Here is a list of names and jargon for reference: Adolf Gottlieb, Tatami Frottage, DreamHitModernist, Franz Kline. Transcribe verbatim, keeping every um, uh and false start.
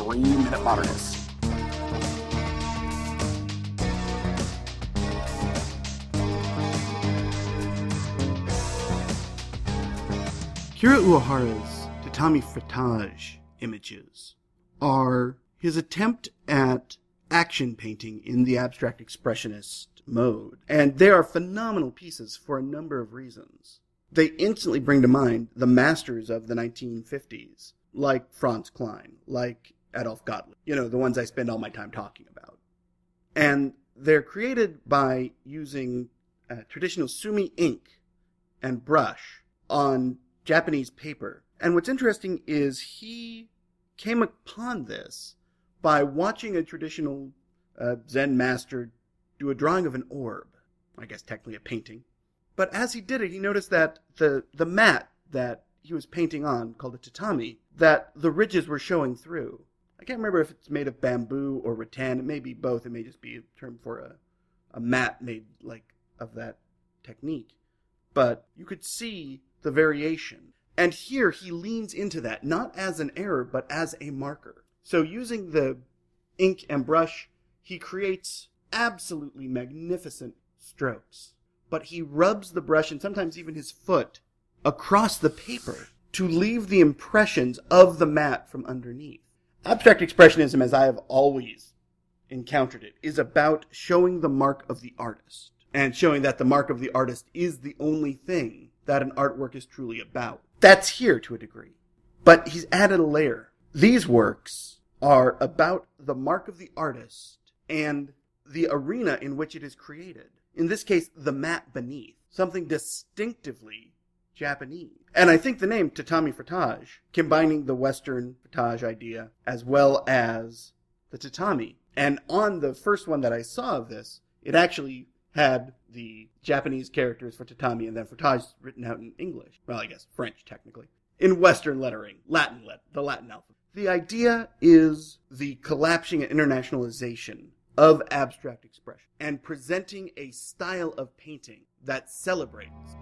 DreamHitModernist. Kira Uehara's Tatami Frottage images are his attempt at action painting in the abstract expressionist mode, and they are phenomenal pieces for a number of reasons. They instantly bring to mind the masters of the nineteen fifties, like Franz Kline, like Adolf Gottlieb, you know, the ones I spend all my time talking about. And they're created by using uh, traditional sumi ink and brush on Japanese paper. And what's interesting is he came upon this by watching a traditional uh, Zen master do a drawing of an orb, I guess technically a painting. But as he did it, he noticed that the, the mat that he was painting on, called a tatami, that the ridges were showing through. I can't remember if it's made of bamboo or rattan. It may be both. It may just be a term for a, a mat made like of that technique. But you could see the variation. And here he leans into that, not as an error, but as a marker. So using the ink and brush, he creates absolutely magnificent strokes. But he rubs the brush, and sometimes even his foot, across the paper to leave the impressions of the mat from underneath. Abstract expressionism, as I have always encountered it, is about showing the mark of the artist, and showing that the mark of the artist is the only thing that an artwork is truly about. That's here to a degree. But he's added a layer. These works are about the mark of the artist and the arena in which it is created. In this case, the mat beneath, something distinctively Japanese. And I think the name Tatami Frottage, combining the Western frottage idea as well as the tatami. And on the first one that I saw of this, it actually had the Japanese characters for tatami and then frottage written out in English. Well, I guess French, technically. In Western lettering, Latin, let- the Latin alphabet. The idea is the collapsing and internationalization of abstract expression and presenting a style of painting that celebrates